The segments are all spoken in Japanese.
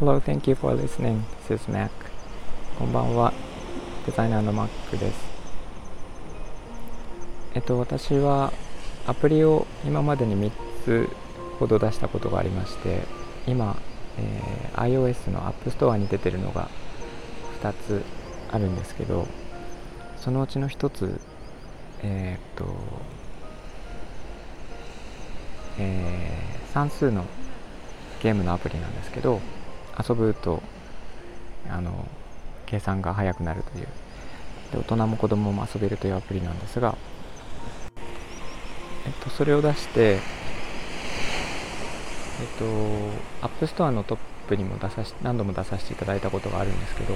Hello, thank you for listening. This is Mac. こんばんは。デザイナーの Mac です。私はアプリを今までに3つほど出したことがありまして、今、iOS の App Store に出てるのが2つあるんですけど、そのうちの1つ、算数のゲームのアプリなんですけど、遊ぶと計算が速くなるという、で大人も子供も遊べるというアプリなんですが、それを出して、App Store のトップにも何度も出させていただいたことがあるんですけど、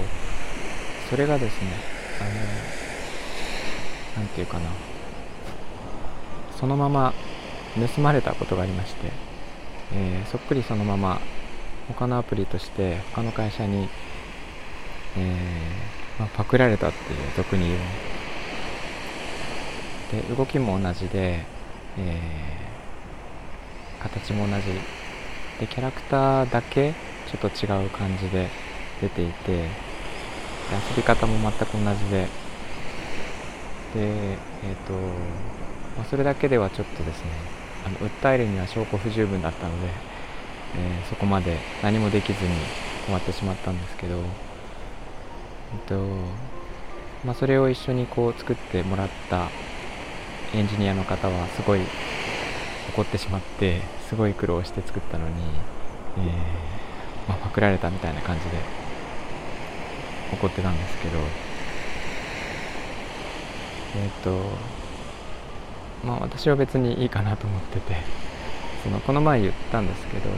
それがですね、なんていうかな、そのまま盗まれたことがありまして、そっくりそのまま他のアプリとして他の会社に、パクられたっていう、俗に言うで、動きも同じで、形も同じで、キャラクターだけちょっと違う感じで出ていて、で遊び方も全く同じで、でそれだけではちょっとですね、訴えるには証拠不十分だったので、そこまで何もできずに困ってしまったんですけど、それを一緒にこう作ってもらったエンジニアの方はすごい怒ってしまって、すごい苦労して作ったのに、パクられたみたいな感じで怒ってたんですけど、私は別にいいかなと思ってて、この前言ったんですけど、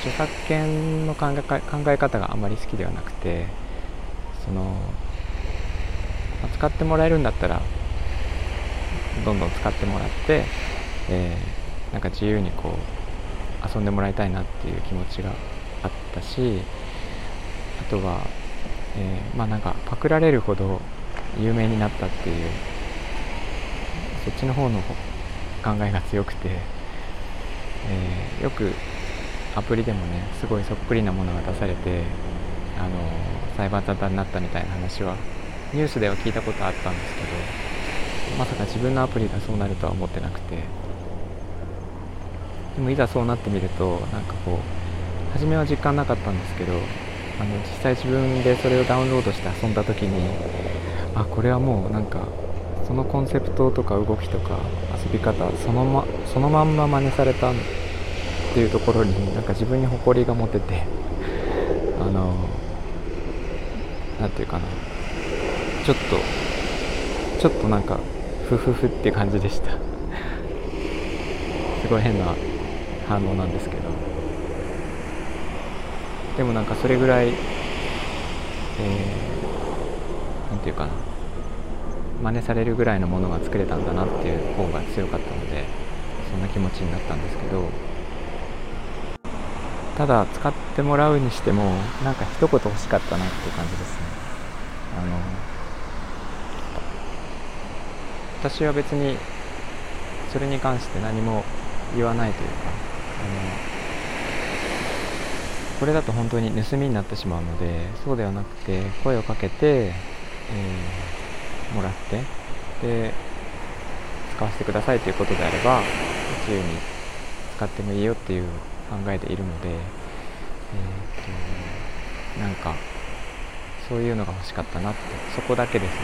著作権の考え方があまり好きではなくて、使ってもらえるんだったらどんどん使ってもらって、なんか自由にこう遊んでもらいたいなっていう気持ちがあったし、あとは、なんかパクられるほど有名になったっていう、そっちの方の考えが強くて、よくアプリでもね、すごいそっくりなものが出されて、裁判沙汰になったみたいな話はニュースでは聞いたことあったんですけど、まさか自分のアプリがそうなるとは思ってなくて、でもいざそうなってみると、なんかこう初めは実感なかったんですけど、実際自分でそれをダウンロードして遊んだ時に、これはもうなんかそのコンセプトとか動きとか遊び方そのまんま真似されたっていうところに、なんか自分に誇りが持てて、なんていうかな、ちょっとなんかふって感じでしたすごい変な反応なんですけど、でもなんかそれぐらい、なんていうかな、真似されるぐらいのものが作れたんだなっていう方が強かったので、そんな気持ちになったんですけど、ただ使ってもらうにしても、なんか一言欲しかったなっていう感じですね。私は別にそれに関して何も言わないというか、これだと本当に盗みになってしまうので、そうではなくて声をかけて、もらって、で使わせてくださいということであれば自由に使ってもいいよっていう考えでいるので、なんかそういうのが欲しかったなって、そこだけですね。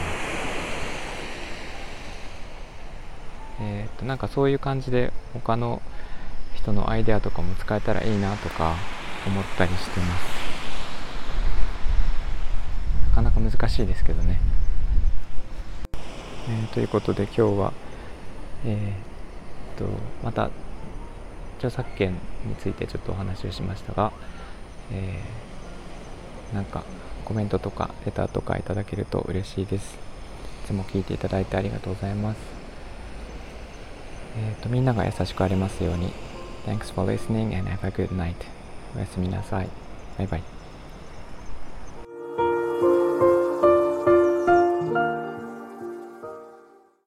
なんかそういう感じで他の人のアイデアとかも使えたらいいなとか思ったりしてます。なかなか難しいですけどね。ということで今日は、また著作権についてちょっとお話をしましたが、なんかコメントとかレターとかいただけると嬉しいです。いつも聞いていただいてありがとうございます。みんなが優しくありますように。 Thanks for listening and have a good night. おやすみなさい。バイバイ。